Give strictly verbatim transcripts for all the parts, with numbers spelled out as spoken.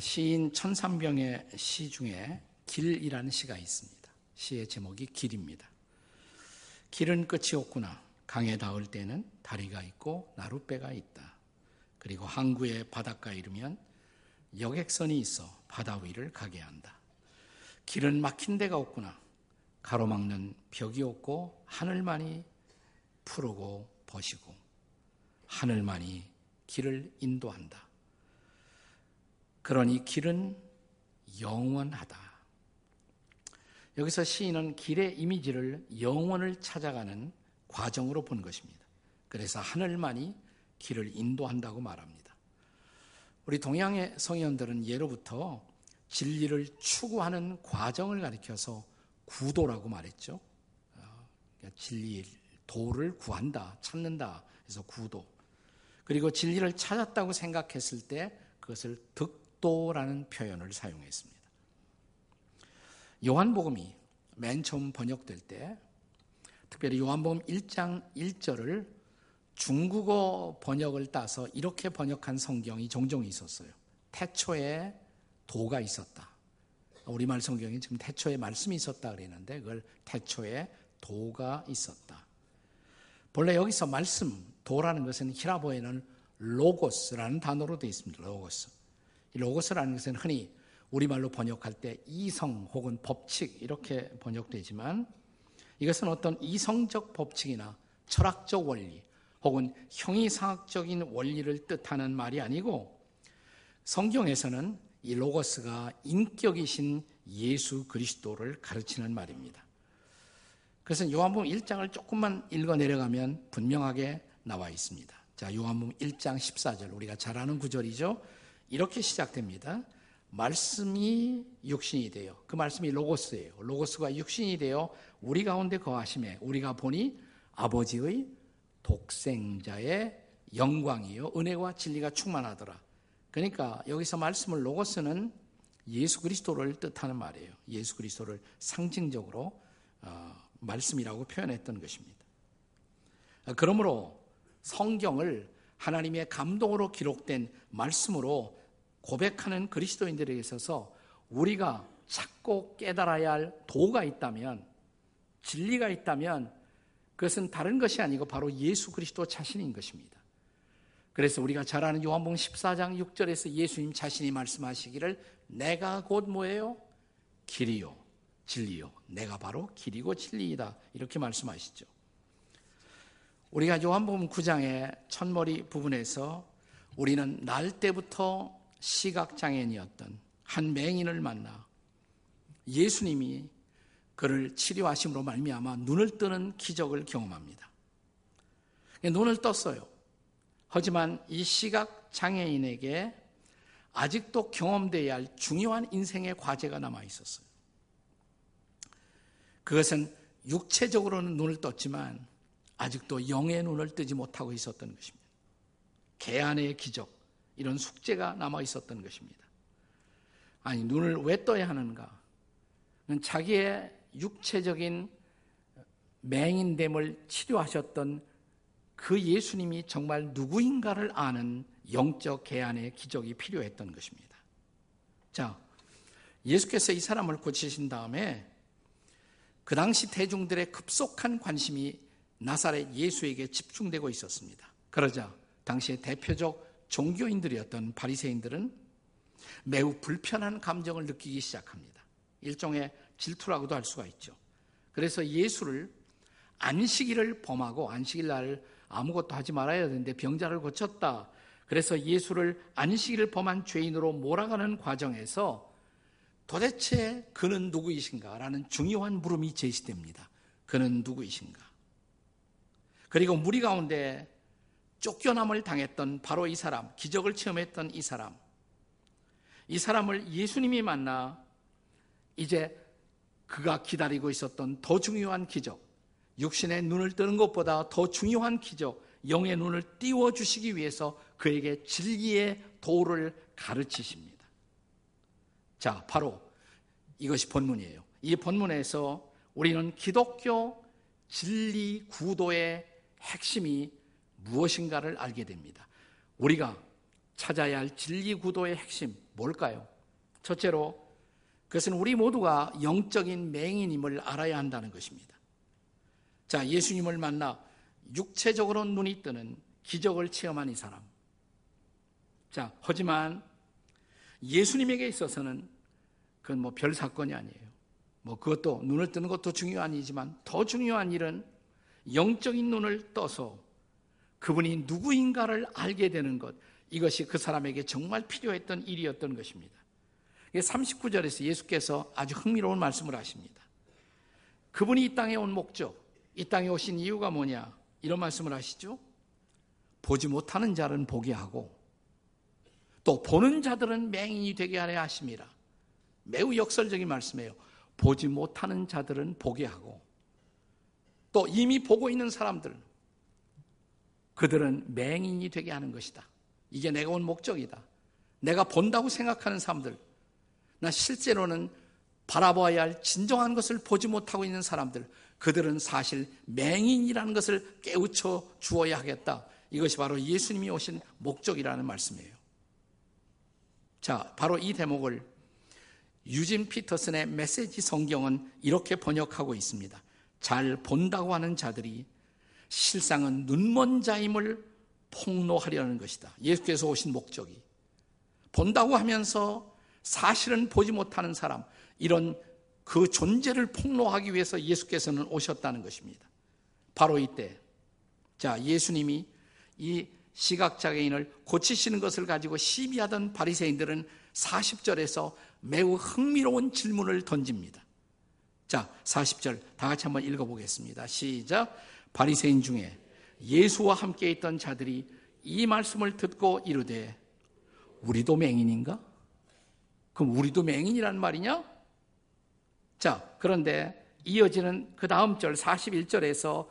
시인 천삼병의 시 중에 길이라는 시가 있습니다. 시의 제목이 길입니다. 길은 끝이 없구나. 강에 닿을 때는 다리가 있고 나룻배가 있다. 그리고 항구의 바닷가에 이르면 여객선이 있어 바다 위를 가게 한다. 길은 막힌 데가 없구나. 가로막는 벽이 없고 하늘만이 푸르고 버시고 하늘만이 길을 인도한다. 그러니 길은 영원하다. 여기서 시인은 길의 이미지를 영원을 찾아가는 과정으로 본 것입니다. 그래서 하늘만이 길을 인도한다고 말합니다. 우리 동양의 성현들은 예로부터 진리를 추구하는 과정을 가리켜서 구도라고 말했죠. 진리, 도를 구한다, 찾는다 해서 구도. 그리고 진리를 찾았다고 생각했을 때 그것을 득도라는 표현을 사용했습니다. 요한복음이 맨 처음 번역될 때 특별히 요한복음 일 장 일 절을 중국어 번역을 따서 이렇게 번역한 성경이 종종 있었어요. 태초에 도가 있었다. 우리말 성경이 지금 태초에 말씀이 있었다 그랬는데 그걸 태초에 도가 있었다. 본래 여기서 말씀, 도라는 것은 히라보에는 로고스라는 단어로 되어 있습니다. 로고스. 이 로고스라는 것은 흔히 우리말로 번역할 때 이성 혹은 법칙 이렇게 번역되지만 이것은 어떤 이성적 법칙이나 철학적 원리 혹은 형이상학적인 원리를 뜻하는 말이 아니고 성경에서는 이 로고스가 인격이신 예수 그리스도를 가르치는 말입니다. 그래서 요한복음 일 장을 조금만 읽어 내려가면 분명하게 나와 있습니다. 자, 요한복음 일 장 십사 절 우리가 잘 아는 구절이죠. 이렇게 시작됩니다. 말씀이 육신이 되어 그 말씀이 로고스예요. 로고스가 육신이 되어 우리 가운데 거하심에 우리가 보니 아버지의 독생자의 영광이요 은혜와 진리가 충만하더라. 그러니까 여기서 말씀을 로고스는 예수 그리스도를 뜻하는 말이에요. 예수 그리스도를 상징적으로 어, 말씀이라고 표현했던 것입니다. 그러므로 성경을 하나님의 감동으로 기록된 말씀으로 고백하는 그리스도인들에게 있어서 우리가 찾고 깨달아야 할 도가 있다면, 진리가 있다면 그것은 다른 것이 아니고 바로 예수 그리스도 자신인 것입니다. 그래서 우리가 잘 아는 요한복음 십사 장 육 절에서 예수님 자신이 말씀하시기를 내가 곧 뭐예요? 길이요, 진리요. 내가 바로 길이고 진리이다. 이렇게 말씀하시죠. 우리가 요한복음 구 장의 첫머리 부분에서 우리는 날 때부터 시각장애인이었던 한 맹인을 만나 예수님이 그를 치료하심으로 말미암아 눈을 뜨는 기적을 경험합니다. 눈을 떴어요. 하지만 이 시각장애인에게 아직도 경험되어야 할 중요한 인생의 과제가 남아있었어요. 그것은 육체적으로는 눈을 떴지만 아직도 영의 눈을 뜨지 못하고 있었던 것입니다. 개안의 기적, 이런 숙제가 남아 있었던 것입니다. 아니, 눈을 왜 떠야 하는가? 자기의 육체적인 맹인됨을 치료하셨던 그 예수님이 정말 누구인가를 아는 영적 개안의 기적이 필요했던 것입니다. 자, 예수께서 이 사람을 고치신 다음에 그 당시 대중들의 급속한 관심이 나사렛 예수에게 집중되고 있었습니다. 그러자 당시의 대표적 종교인들이었던 바리새인들은 매우 불편한 감정을 느끼기 시작합니다. 일종의 질투라고도 할 수가 있죠. 그래서 예수를 안식일을 범하고 안식일 날 아무것도 하지 말아야 되는데 병자를 고쳤다. 그래서 예수를 안식일을 범한 죄인으로 몰아가는 과정에서 도대체 그는 누구이신가라는 중요한 물음이 제시됩니다. 그는 누구이신가? 그리고 무리 가운데 쫓겨남을 당했던 바로 이 사람, 기적을 체험했던 이 사람, 이 사람을 예수님이 만나 이제 그가 기다리고 있었던 더 중요한 기적, 육신의 눈을 뜨는 것보다 더 중요한 기적, 영의 눈을 띄워주시기 위해서 그에게 진리의 도를 가르치십니다. 자, 바로 이것이 본문이에요. 이 본문에서 우리는 기독교 진리 구도의 핵심이 무엇인가를 알게 됩니다. 우리가 찾아야 할 진리 구도의 핵심, 뭘까요? 첫째로, 그것은 우리 모두가 영적인 맹인임을 알아야 한다는 것입니다. 자, 예수님을 만나 육체적으로 눈이 뜨는 기적을 체험한 이 사람. 자, 하지만 예수님에게 있어서는 그건 뭐 별 사건이 아니에요. 뭐 그것도 눈을 뜨는 것도 중요한 일이지만 더 중요한 일은 영적인 눈을 떠서 그분이 누구인가를 알게 되는 것, 이것이 그 사람에게 정말 필요했던 일이었던 것입니다. 삼십구 절에서 예수께서 아주 흥미로운 말씀을 하십니다. 그분이 이 땅에 온 목적, 이 땅에 오신 이유가 뭐냐, 이런 말씀을 하시죠. 보지 못하는 자는 보게 하고 또 보는 자들은 맹인이 되게 하려 하심이라. 매우 역설적인 말씀이에요. 보지 못하는 자들은 보게 하고 또 이미 보고 있는 사람들, 그들은 맹인이 되게 하는 것이다. 이게 내가 온 목적이다. 내가 본다고 생각하는 사람들, 나 실제로는 바라봐야 할 진정한 것을 보지 못하고 있는 사람들, 그들은 사실 맹인이라는 것을 깨우쳐 주어야 하겠다. 이것이 바로 예수님이 오신 목적이라는 말씀이에요. 자, 바로 이 대목을 유진 피터슨의 메시지 성경은 이렇게 번역하고 있습니다. 잘 본다고 하는 자들이 실상은 눈먼 자임을 폭로하려는 것이다. 예수께서 오신 목적이 본다고 하면서 사실은 보지 못하는 사람, 이런 그 존재를 폭로하기 위해서 예수께서는 오셨다는 것입니다. 바로 이때, 자, 예수님이 이 시각장애인을 고치시는 것을 가지고 시비하던 바리새인들은 사십 절에서 매우 흥미로운 질문을 던집니다. 자, 사십 절 다 같이 한번 읽어보겠습니다. 시작. 바리새인 중에 예수와 함께 있던 자들이 이 말씀을 듣고 이르되, 우리도 맹인인가? 그럼 우리도 맹인이란 말이냐? 자, 그런데 이어지는 그 다음 절 사십일 절에서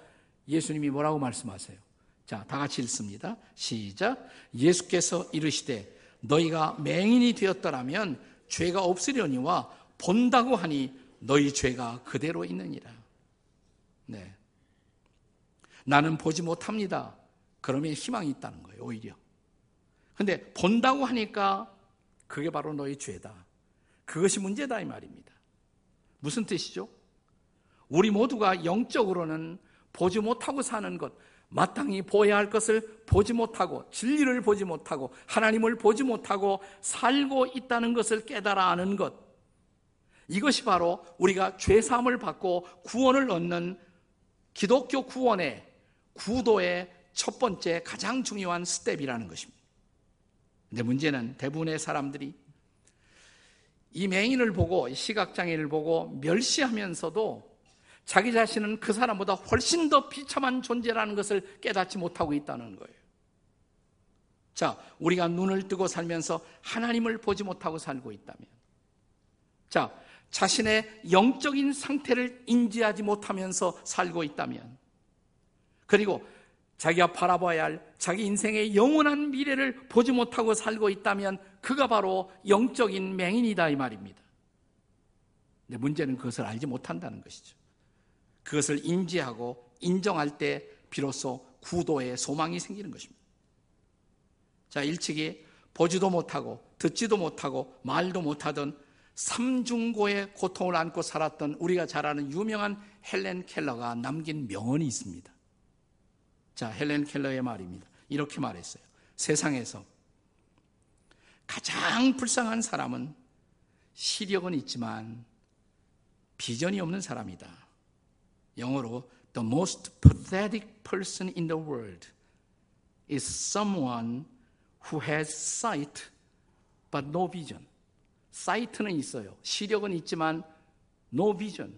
예수님이 뭐라고 말씀하세요? 자, 다 같이 읽습니다. 시작. 예수께서 이르시되, 너희가 맹인이 되었더라면 죄가 없으려니와 본다고 하니 너희 죄가 그대로 있느니라. 네. 나는 보지 못합니다. 그러면 희망이 있다는 거예요, 오히려. 근데 본다고 하니까 그게 바로 너희 죄다. 그것이 문제다, 이 말입니다. 무슨 뜻이죠? 우리 모두가 영적으로는 보지 못하고 사는 것, 마땅히 보아야 할 것을 보지 못하고, 진리를 보지 못하고, 하나님을 보지 못하고 살고 있다는 것을 깨달아 아는 것, 이것이 바로 우리가 죄사함을 받고 구원을 얻는 기독교 구원의 구도의 첫 번째 가장 중요한 스텝이라는 것입니다. 근데 문제는 대부분의 사람들이 이 맹인을 보고, 이 시각장애를 보고 멸시하면서도 자기 자신은 그 사람보다 훨씬 더 비참한 존재라는 것을 깨닫지 못하고 있다는 거예요. 자, 우리가 눈을 뜨고 살면서 하나님을 보지 못하고 살고 있다면, 자, 자신의 영적인 상태를 인지하지 못하면서 살고 있다면, 그리고 자기가 바라봐야 할 자기 인생의 영원한 미래를 보지 못하고 살고 있다면 그가 바로 영적인 맹인이다, 이 말입니다. 근데 문제는 그것을 알지 못한다는 것이죠. 그것을 인지하고 인정할 때 비로소 구도에 소망이 생기는 것입니다. 자, 일찍이 보지도 못하고 듣지도 못하고 말도 못하던 삼중고의 고통을 안고 살았던 우리가 잘 아는 유명한 헬렌 켈러가 남긴 명언이 있습니다. 자, 헬렌 켈러의 말입니다. 이렇게 말했어요. 세상에서 가장 불쌍한 사람은 시력은 있지만 비전이 없는 사람이다. 영어로 The most pathetic person in the world is someone who has sight but no vision. 사이트는 있어요. 시력은 있지만 no vision,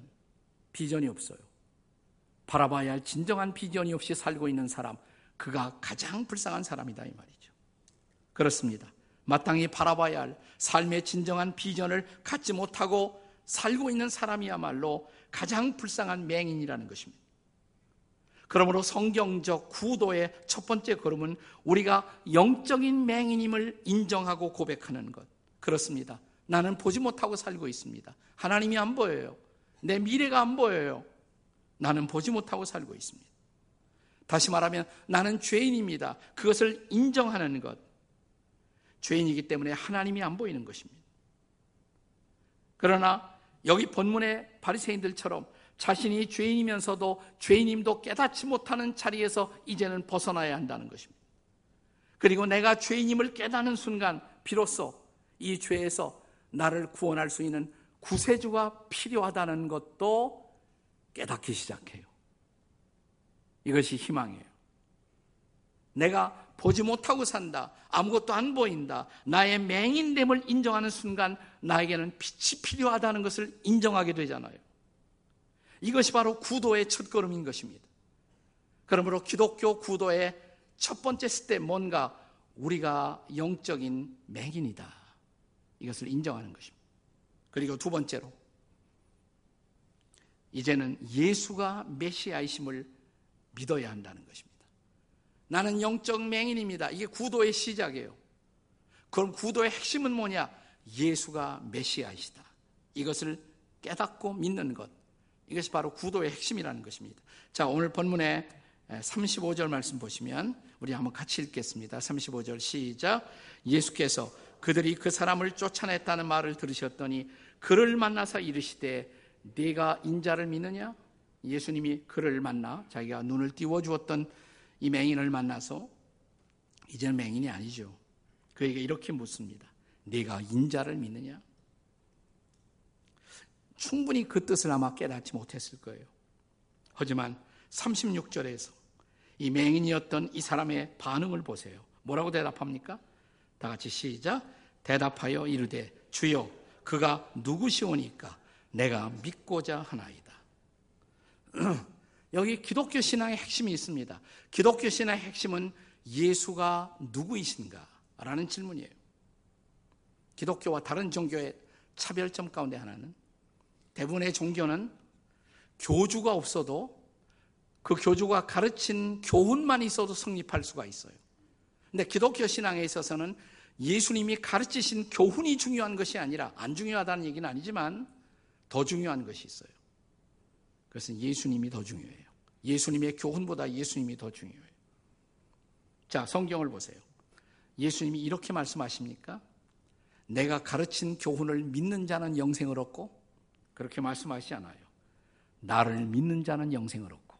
비전이 없어요. 바라봐야 할 진정한 비전이 없이 살고 있는 사람, 그가 가장 불쌍한 사람이다, 이 말이죠. 그렇습니다. 마땅히 바라봐야 할 삶의 진정한 비전을 갖지 못하고 살고 있는 사람이야말로 가장 불쌍한 맹인이라는 것입니다. 그러므로 성경적 구도의 첫 번째 걸음은 우리가 영적인 맹인임을 인정하고 고백하는 것. 그렇습니다. 나는 보지 못하고 살고 있습니다. 하나님이 안 보여요. 내 미래가 안 보여요. 나는 보지 못하고 살고 있습니다. 다시 말하면 나는 죄인입니다. 그것을 인정하는 것. 죄인이기 때문에 하나님이 안 보이는 것입니다. 그러나 여기 본문의 바리새인들처럼 자신이 죄인이면서도 죄인임도 깨닫지 못하는 자리에서 이제는 벗어나야 한다는 것입니다. 그리고 내가 죄인임을 깨닫는 순간 비로소 이 죄에서 나를 구원할 수 있는 구세주가 필요하다는 것도 깨닫기 시작해요. 이것이 희망이에요. 내가 보지 못하고 산다. 아무것도 안 보인다. 나의 맹인됨을 인정하는 순간 나에게는 빛이 필요하다는 것을 인정하게 되잖아요. 이것이 바로 구도의 첫걸음인 것입니다. 그러므로 기독교 구도의 첫 번째 스텝, 뭔가 우리가 영적인 맹인이다. 이것을 인정하는 것입니다. 그리고 두 번째로 이제는 예수가 메시아이심을 믿어야 한다는 것입니다. 나는 영적 맹인입니다. 이게 구도의 시작이에요. 그럼 구도의 핵심은 뭐냐? 예수가 메시아이시다. 이것을 깨닫고 믿는 것. 이것이 바로 구도의 핵심이라는 것입니다. 자, 오늘 본문의 삼십오 절 말씀 보시면 우리 한번 같이 읽겠습니다. 삼십오 절 시작. 예수께서 그들이 그 사람을 쫓아냈다는 말을 들으셨더니 그를 만나서 이르시되 네가 인자를 믿느냐? 예수님이 그를 만나 자기가 눈을 띄워주었던 이 맹인을 만나서 이제는 맹인이 아니죠. 그에게 이렇게 묻습니다. 네가 인자를 믿느냐? 충분히 그 뜻을 아마 깨닫지 못했을 거예요. 하지만 삼십육 절에서 이 맹인이었던 이 사람의 반응을 보세요. 뭐라고 대답합니까? 다 같이 시작. 대답하여 이르되 주여 그가 누구시오니까 내가 믿고자 하나이다. 여기 기독교 신앙의 핵심이 있습니다. 기독교 신앙의 핵심은 예수가 누구이신가? 라는 질문이에요. 기독교와 다른 종교의 차별점 가운데 하나는 대부분의 종교는 교주가 없어도 그 교주가 가르친 교훈만 있어도 성립할 수가 있어요. 근데 기독교 신앙에 있어서는 예수님이 가르치신 교훈이 중요한 것이 아니라, 안 중요하다는 얘기는 아니지만 더 중요한 것이 있어요. 그것은 예수님이 더 중요해요. 예수님의 교훈보다 예수님이 더 중요해요. 자, 성경을 보세요. 예수님이 이렇게 말씀하십니까? 내가 가르친 교훈을 믿는 자는 영생을 얻고, 그렇게 말씀하시지 않아요. 나를 믿는 자는 영생을 얻고.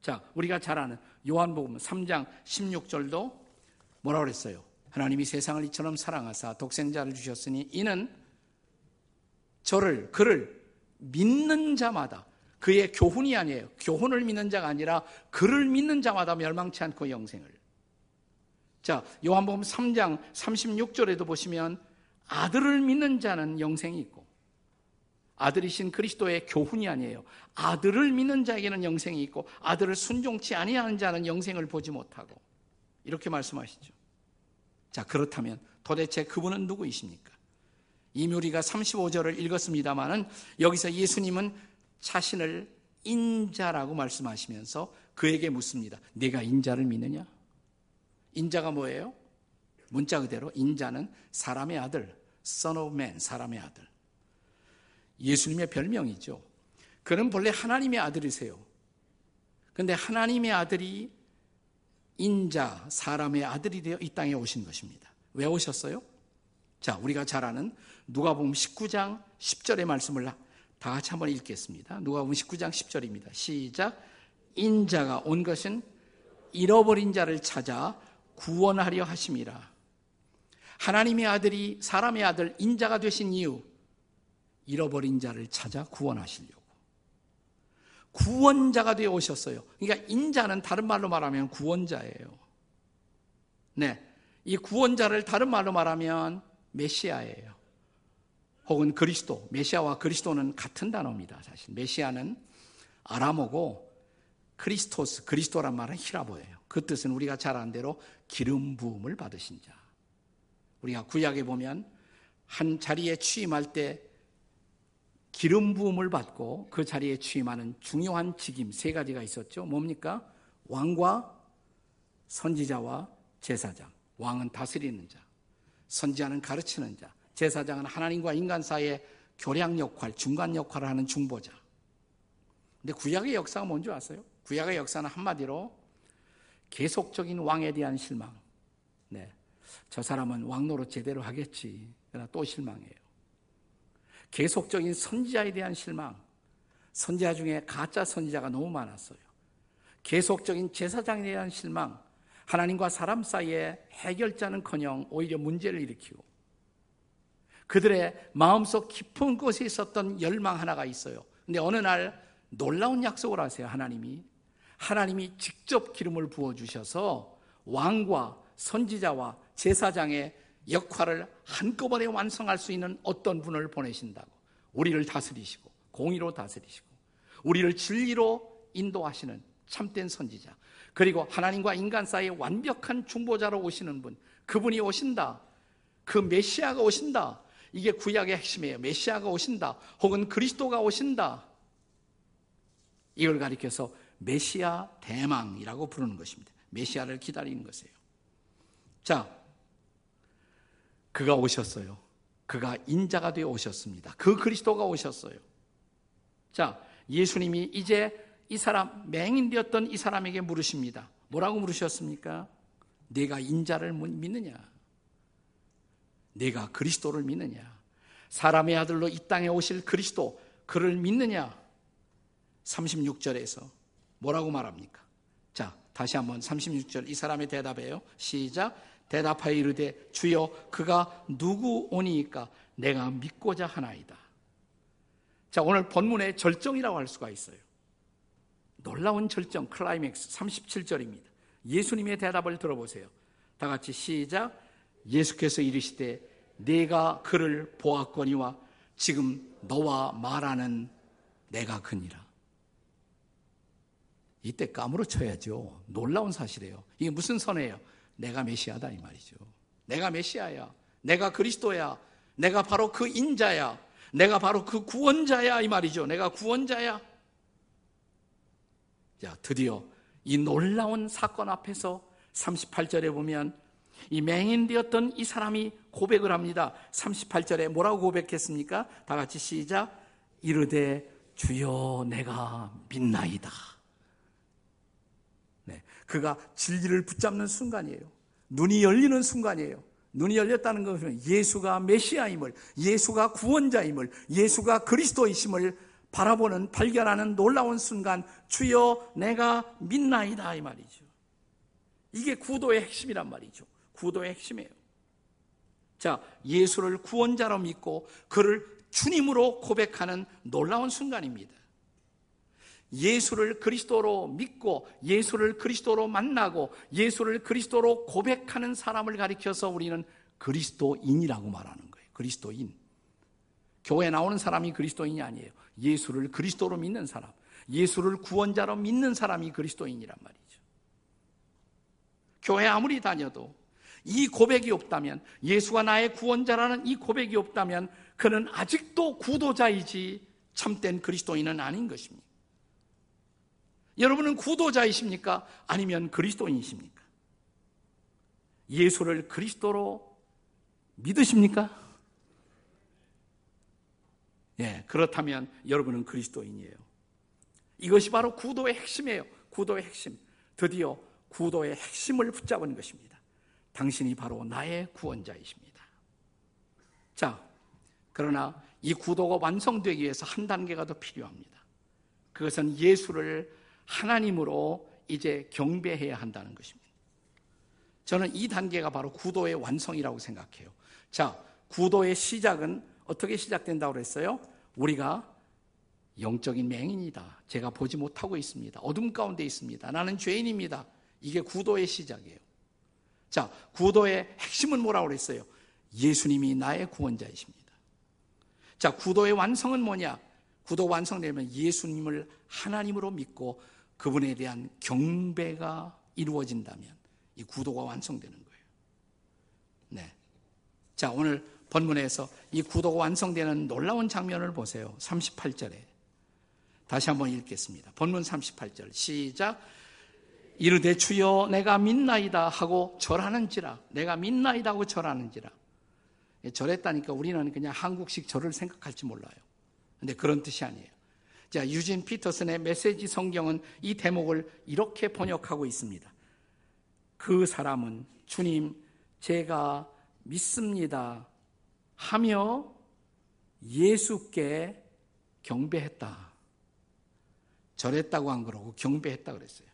자, 우리가 잘 아는 요한복음 삼 장 십육 절도 뭐라고 그랬어요? 하나님이 세상을 이처럼 사랑하사 독생자를 주셨으니 이는 저를, 그를 믿는 자마다, 그의 교훈이 아니에요. 교훈을 믿는 자가 아니라 그를 믿는 자마다 멸망치 않고 영생을. 자, 요한복음 삼 장 삼십육 절에도 보시면 아들을 믿는 자는 영생이 있고, 아들이신 그리스도의 교훈이 아니에요. 아들을 믿는 자에게는 영생이 있고, 아들을 순종치 아니하는 자는 영생을 보지 못하고, 이렇게 말씀하시죠. 자, 그렇다면 도대체 그분은 누구이십니까? 이미 우리가 삼십오 절을 읽었습니다마는 여기서 예수님은 자신을 인자라고 말씀하시면서 그에게 묻습니다. 네가 인자를 믿느냐? 인자가 뭐예요? 문자 그대로 인자는 사람의 아들, Son of Man, 사람의 아들. 예수님의 별명이죠. 그는 본래 하나님의 아들이세요. 그런데 하나님의 아들이 인자, 사람의 아들이 되어 이 땅에 오신 것입니다. 왜 오셨어요? 자, 우리가 잘 아는 누가복음 십구 장 십 절의 말씀을 다 같이 한번 읽겠습니다. 누가복음 십구 장 십 절입니다. 시작. 인자가 온 것은 잃어버린 자를 찾아 구원하려 하심이라. 하나님의 아들이 사람의 아들 인자가 되신 이유, 잃어버린 자를 찾아 구원하시려고. 구원자가 되어 오셨어요. 그러니까 인자는 다른 말로 말하면 구원자예요. 네, 이 구원자를 다른 말로 말하면 메시아예요. 혹은 그리스도. 메시아와 그리스도는 같은 단어입니다. 사실 메시아는 아람어고 크리스토스, 그리스도란 말은 히라보예요. 그 뜻은 우리가 잘 아는 대로 기름 부음을 받으신 자. 우리가 구약에 보면 한 자리에 취임할 때 기름 부음을 받고 그 자리에 취임하는 중요한 직임 세 가지가 있었죠. 뭡니까? 왕과 선지자와 제사장. 왕은 다스리는 자, 선지자는 가르치는 자, 제사장은 하나님과 인간 사이의 교량 역할, 중간 역할을 하는 중보자. 근데 구약의 역사가 뭔지 아세요? 구약의 역사는 한마디로 계속적인 왕에 대한 실망, 네, 저 사람은 왕노릇 제대로 하겠지. 그러나 또 실망해요. 계속적인 선지자에 대한 실망. 선지자 중에 가짜 선지자가 너무 많았어요. 계속적인 제사장에 대한 실망. 하나님과 사람 사이에 해결자는커녕 오히려 문제를 일으키고, 그들의 마음속 깊은 곳에 있었던 열망 하나가 있어요. 근데 어느 날 놀라운 약속을 하세요. 하나님이 하나님이 직접 기름을 부어주셔서 왕과 선지자와 제사장의 역할을 한꺼번에 완성할 수 있는 어떤 분을 보내신다고. 우리를 다스리시고 공의로 다스리시고 우리를 진리로 인도하시는 참된 선지자, 그리고 하나님과 인간 사이의 완벽한 중보자로 오시는 분, 그분이 오신다. 그 메시아가 오신다. 이게 구약의 핵심이에요. 메시아가 오신다. 혹은 그리스도가 오신다. 이걸 가리켜서 메시아 대망이라고 부르는 것입니다. 메시아를 기다리는 것이에요. 자, 그가 오셨어요. 그가 인자가 되어 오셨습니다. 그 그리스도가 오셨어요. 자, 예수님이 이제 이 사람, 맹인되었던 이 사람에게 물으십니다. 뭐라고 물으셨습니까? 내가 인자를 믿느냐? 내가 그리스도를 믿느냐? 사람의 아들로 이 땅에 오실 그리스도, 그를 믿느냐? 삼십육 절에서 뭐라고 말합니까? 자, 다시 한번 삼십육 절 이 사람의 대답이에요. 시작. 대답하여 이르되 주여 그가 누구 오니이까 내가 믿고자 하나이다. 자, 오늘 본문의 절정이라고 할 수가 있어요. 놀라운 절정, 클라이맥스 삼십칠 절입니다. 예수님의 대답을 들어보세요. 다 같이 시작. 예수께서 이르시되 내가 그를 보았거니와 지금 너와 말하는 내가 그니라. 이때 까무러쳐야죠. 놀라운 사실이에요. 이게 무슨 선이에요? 내가 메시아다 이 말이죠. 내가 메시아야. 내가 그리스도야. 내가 바로 그 인자야. 내가 바로 그 구원자야 이 말이죠. 내가 구원자야. 자, 드디어 이 놀라운 사건 앞에서 삼십팔 절에 보면 이 맹인되었던 이 사람이 고백을 합니다. 삼십팔 절에 뭐라고 고백했습니까? 다 같이 시작. 이르되 주여 내가 믿나이다. 네, 그가 진리를 붙잡는 순간이에요. 눈이 열리는 순간이에요. 눈이 열렸다는 것은 예수가 메시아임을, 예수가 구원자임을, 예수가 그리스도이심을 바라보는, 발견하는 놀라운 순간, 주여 내가 믿나이다 이 말이죠. 이게 구도의 핵심이란 말이죠. 구도의 핵심이에요. 자, 예수를 구원자로 믿고 그를 주님으로 고백하는 놀라운 순간입니다. 예수를 그리스도로 믿고 예수를 그리스도로 만나고 예수를 그리스도로 고백하는 사람을 가리켜서 우리는 그리스도인이라고 말하는 거예요. 그리스도인. 교회 나오는 사람이 그리스도인이 아니에요. 예수를 그리스도로 믿는 사람, 예수를 구원자로 믿는 사람이 그리스도인이란 말이죠. 교회 아무리 다녀도 이 고백이 없다면, 예수가 나의 구원자라는 이 고백이 없다면 그는 아직도 구도자이지 참된 그리스도인은 아닌 것입니다. 여러분은 구도자이십니까? 아니면 그리스도인이십니까? 예수를 그리스도로 믿으십니까? 예, 그렇다면 여러분은 그리스도인이에요. 이것이 바로 구도의 핵심이에요. 구도의 핵심. 드디어 구도의 핵심을 붙잡은 것입니다. 당신이 바로 나의 구원자이십니다. 자, 그러나 이 구도가 완성되기 위해서 한 단계가 더 필요합니다. 그것은 예수를 하나님으로 이제 경배해야 한다는 것입니다. 저는 이 단계가 바로 구도의 완성이라고 생각해요. 자, 구도의 시작은 어떻게 시작된다고 그랬어요? 우리가 영적인 맹인이다. 제가 보지 못하고 있습니다. 어둠 가운데 있습니다. 나는 죄인입니다. 이게 구도의 시작이에요. 자, 구도의 핵심은 뭐라고 그랬어요? 예수님이 나의 구원자이십니다. 자, 구도의 완성은 뭐냐? 구도 완성되면 예수님을 하나님으로 믿고 그분에 대한 경배가 이루어진다면 이 구도가 완성되는 거예요. 네. 자, 오늘 본문에서 이 구도가 완성되는 놀라운 장면을 보세요. 삼십팔 절에 다시 한번 읽겠습니다. 본문 삼십팔 절 시작. 이르되 주여 내가 믿나이다 하고 절하는지라. 내가 믿나이다 하고 절하는지라. 절했다니까 우리는 그냥 한국식 절을 생각할지 몰라요. 근데 그런 뜻이 아니에요. 자, 유진 피터슨의 메시지 성경은 이 대목을 이렇게 번역하고 있습니다. 그 사람은 주님 제가 믿습니다 하며 예수께 경배했다. 절했다고 안 그러고 경배했다 그랬어요.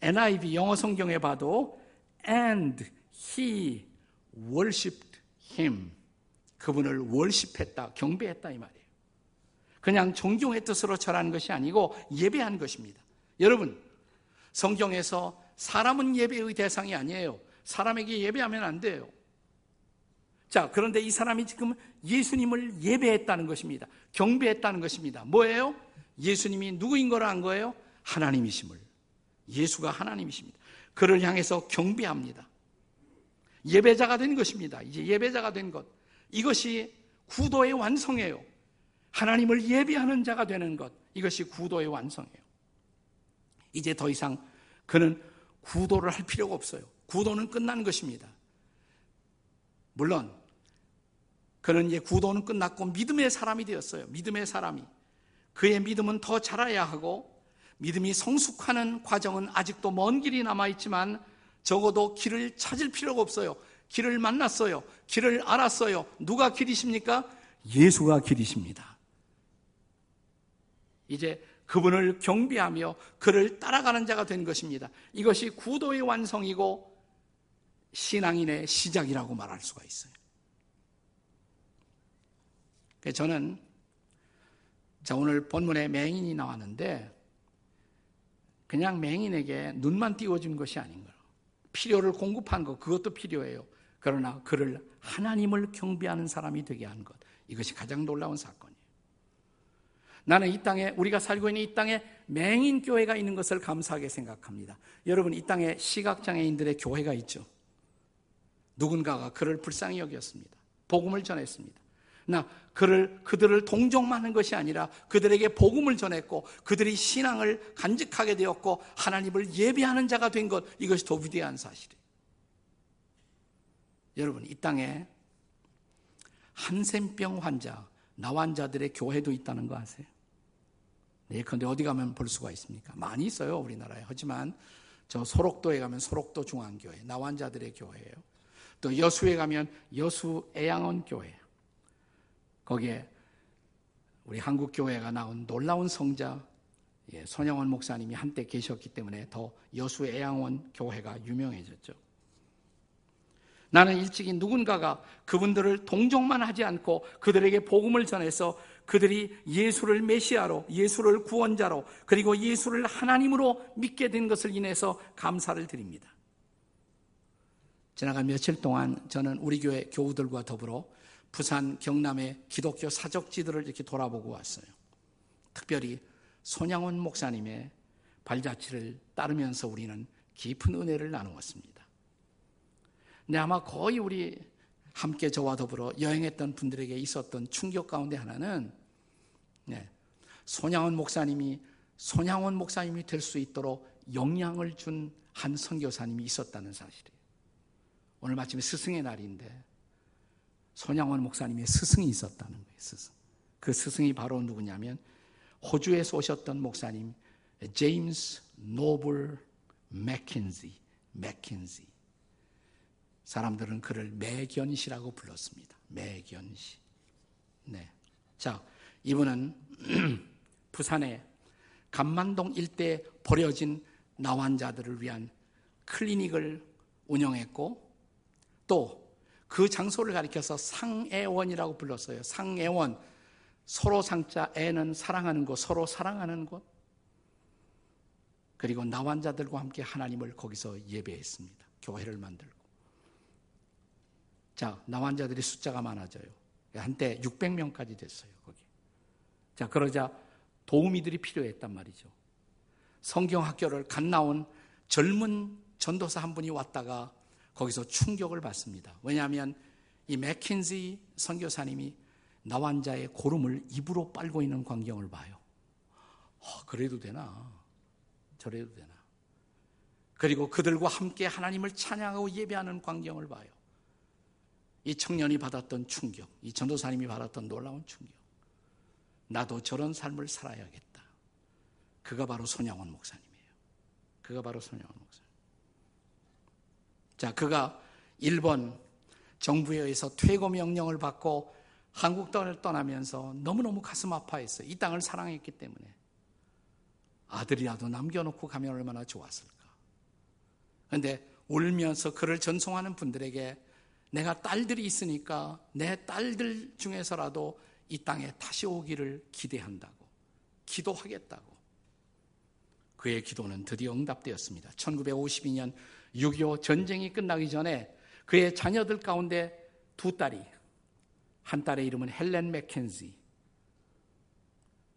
엔아이브이 영어 성경에 봐도 and he worshipped him. 그분을 월십했다, 경배했다 이 말이에요. 그냥 존경의 뜻으로 절한 것이 아니고 예배한 것입니다. 여러분, 성경에서 사람은 예배의 대상이 아니에요. 사람에게 예배하면 안 돼요. 자, 그런데 이 사람이 지금 예수님을 예배했다는 것입니다. 경배했다는 것입니다. 뭐예요? 예수님이 누구인 걸 안 거예요? 하나님이심을. 예수가 하나님이십니다. 그를 향해서 경배합니다. 예배자가 된 것입니다. 이제 예배자가 된 것. 이것이 구도의 완성이에요. 하나님을 예배하는 자가 되는 것. 이것이 구도의 완성이에요. 이제 더 이상 그는 구도를 할 필요가 없어요. 구도는 끝난 것입니다. 물론 그는 이제 구도는 끝났고 믿음의 사람이 되었어요. 믿음의 사람이. 그의 믿음은 더 자라야 하고 믿음이 성숙하는 과정은 아직도 먼 길이 남아있지만 적어도 길을 찾을 필요가 없어요. 길을 만났어요. 길을 알았어요. 누가 길이십니까? 예수가 길이십니다. 이제 그분을 경배하며 그를 따라가는 자가 된 것입니다. 이것이 구도의 완성이고 신앙인의 시작이라고 말할 수가 있어요. 저는 자 오늘 본문에 맹인이 나왔는데 그냥 맹인에게 눈만 띄워준 것이 아닌 거예요. 필요를 공급한 것, 그것도 필요해요. 그러나 그를 하나님을 경배하는 사람이 되게 한 것, 이것이 가장 놀라운 사건이에요. 나는 이 땅에, 우리가 살고 있는 이 땅에 맹인 교회가 있는 것을 감사하게 생각합니다. 여러분, 이 땅에 시각장애인들의 교회가 있죠. 누군가가 그를 불쌍히 여겼습니다. 복음을 전했습니다. 나 그를, 그들을 동정만 한 것이 아니라 그들에게 복음을 전했고 그들이 신앙을 간직하게 되었고 하나님을 예배하는 자가 된 것, 이것이 더 위대한 사실이에요. 여러분, 이 땅에 한센병 환자, 나환자들의 교회도 있다는 거 아세요? 네, 그런데 어디 가면 볼 수가 있습니까? 많이 있어요, 우리나라에. 하지만 저 소록도에 가면 소록도 중앙교회, 나환자들의 교회예요. 또 여수에 가면 여수애양원교회, 거기에 우리 한국교회가 나온 놀라운 성자, 예, 손양원 목사님이 한때 계셨기 때문에 더 여수애양원 교회가 유명해졌죠. 나는 일찍이 누군가가 그분들을 동정만 하지 않고 그들에게 복음을 전해서 그들이 예수를 메시아로, 예수를 구원자로, 그리고 예수를 하나님으로 믿게 된 것을 인해서 감사를 드립니다. 지나간 며칠 동안 저는 우리 교회 교우들과 더불어 부산, 경남의 기독교 사적지들을 이렇게 돌아보고 왔어요. 특별히 손양원 목사님의 발자취를 따르면서 우리는 깊은 은혜를 나누었습니다. 근데 아마 거의 우리 함께 저와 더불어 여행했던 분들에게 있었던 충격 가운데 하나는, 네, 손양원 목사님이 손양원 목사님이 될 수 있도록 영향을 준 한 선교사님이 있었다는 사실이에요. 오늘 마침 스승의 날인데 손양원 목사님의 스승이 있었다는 거예요. 스승. 그 스승이 바로 누구냐면 호주에서 오셨던 목사님 제임스 노블 맥킨지. 맥킨지. 사람들은 그를 매견시라고 불렀습니다. 매견시. 네. 자, 이분은 부산의 감만동 일대에 버려진 나환자들을 위한 클리닉을 운영했고 또 그 장소를 가리켜서 상애원이라고 불렀어요. 상애원, 서로 상자, 애는 사랑하는 곳, 서로 사랑하는 곳. 그리고 나환자들과 함께 하나님을 거기서 예배했습니다. 교회를 만들고. 자, 나환자들이 숫자가 많아져요. 한때 육백 명까지 됐어요, 거기. 자, 그러자 도우미들이 필요했단 말이죠. 성경학교를 갓 나온 젊은 전도사 한 분이 왔다가 거기서 충격을 받습니다. 왜냐하면 이 맥킨지 선교사님이 나환자의 고름을 입으로 빨고 있는 광경을 봐요. 어, 그래도 되나? 저래도 되나? 그리고 그들과 함께 하나님을 찬양하고 예배하는 광경을 봐요. 이 청년이 받았던 충격, 이 전도사님이 받았던 놀라운 충격. 나도 저런 삶을 살아야겠다. 그가 바로 손양원 목사님이에요. 그가 바로 손양원 목사님. 자, 그가 일 번, 정부에 의해서 퇴거 명령을 받고 한국 땅을 떠나면서 너무너무 가슴 아파했어요. 이 땅을 사랑했기 때문에. 아들이라도 남겨놓고 가면 얼마나 좋았을까. 그런데 울면서 그를 전송하는 분들에게 내가 딸들이 있으니까 내 딸들 중에서라도 이 땅에 다시 오기를 기대한다고, 기도하겠다고. 그의 기도는 드디어 응답되었습니다. 천구백오십이 년 육이오 전쟁이 끝나기 전에 그의 자녀들 가운데 두 딸이, 한 딸의 이름은 헬렌 매켄지,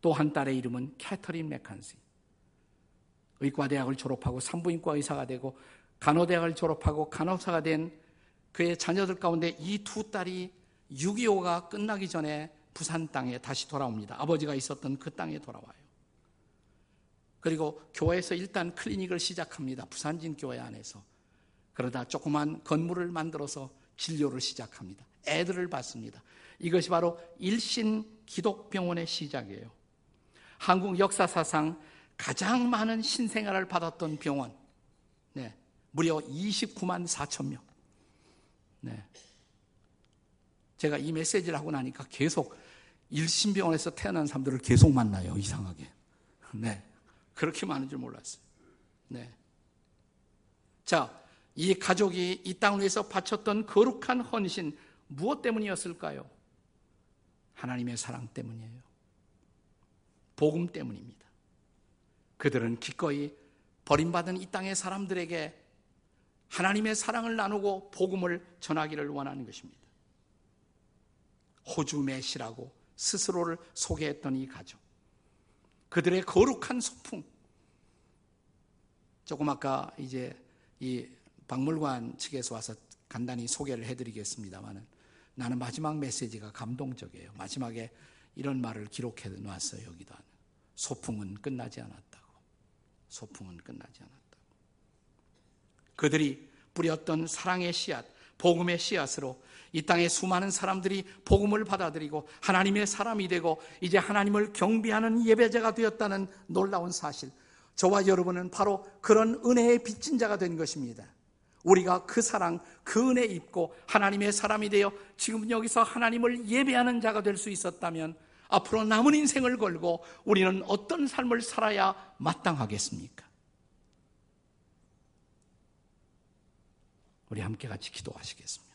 또 한 딸의 이름은 캐서린 매켄지. 의과대학을 졸업하고 산부인과 의사가 되고 간호대학을 졸업하고 간호사가 된 그의 자녀들 가운데 이 두 딸이 육이오가 끝나기 전에 부산 땅에 다시 돌아옵니다. 아버지가 있었던 그 땅에 돌아와요. 그리고 교회에서 일단 클리닉을 시작합니다. 부산진 교회 안에서. 그러다 조그만 건물을 만들어서 진료를 시작합니다. 애들을 받습니다. 이것이 바로 일신 기독병원의 시작이에요. 한국 역사사상 가장 많은 신생아를 받았던 병원. 네, 무려 이십구만 사천 명. 네, 제가 이 메시지를 하고 나니까 계속 일신병원에서 태어난 사람들을 계속 만나요. 이상하게. 네, 그렇게 많은 줄 몰랐어요. 네, 자, 이 가족이 이 땅을 위해서 바쳤던 거룩한 헌신, 무엇 때문이었을까요? 하나님의 사랑 때문이에요. 복음 때문입니다. 그들은 기꺼이 버림받은 이 땅의 사람들에게 하나님의 사랑을 나누고 복음을 전하기를 원하는 것입니다. 호주 메시라고 스스로를 소개했던 이 가족, 그들의 거룩한 소풍. 조금 아까 이제 이 박물관 측에서 와서 간단히 소개를 해드리겠습니다만, 나는 마지막 메시지가 감동적이에요. 마지막에 이런 말을 기록해 놨어요. 여기도 소풍은 끝나지 않았다고. 소풍은 끝나지 않았다고. 그들이 뿌렸던 사랑의 씨앗, 복음의 씨앗으로 이 땅의 수많은 사람들이 복음을 받아들이고 하나님의 사람이 되고 이제 하나님을 경배하는 예배자가 되었다는 놀라운 사실. 저와 여러분은 바로 그런 은혜의 빚진 자가 된 것입니다. 우리가 그 사랑, 그 은혜 입고 하나님의 사람이 되어 지금 여기서 하나님을 예배하는 자가 될 수 있었다면 앞으로 남은 인생을 걸고 우리는 어떤 삶을 살아야 마땅하겠습니까? 우리 함께 같이 기도하시겠습니다.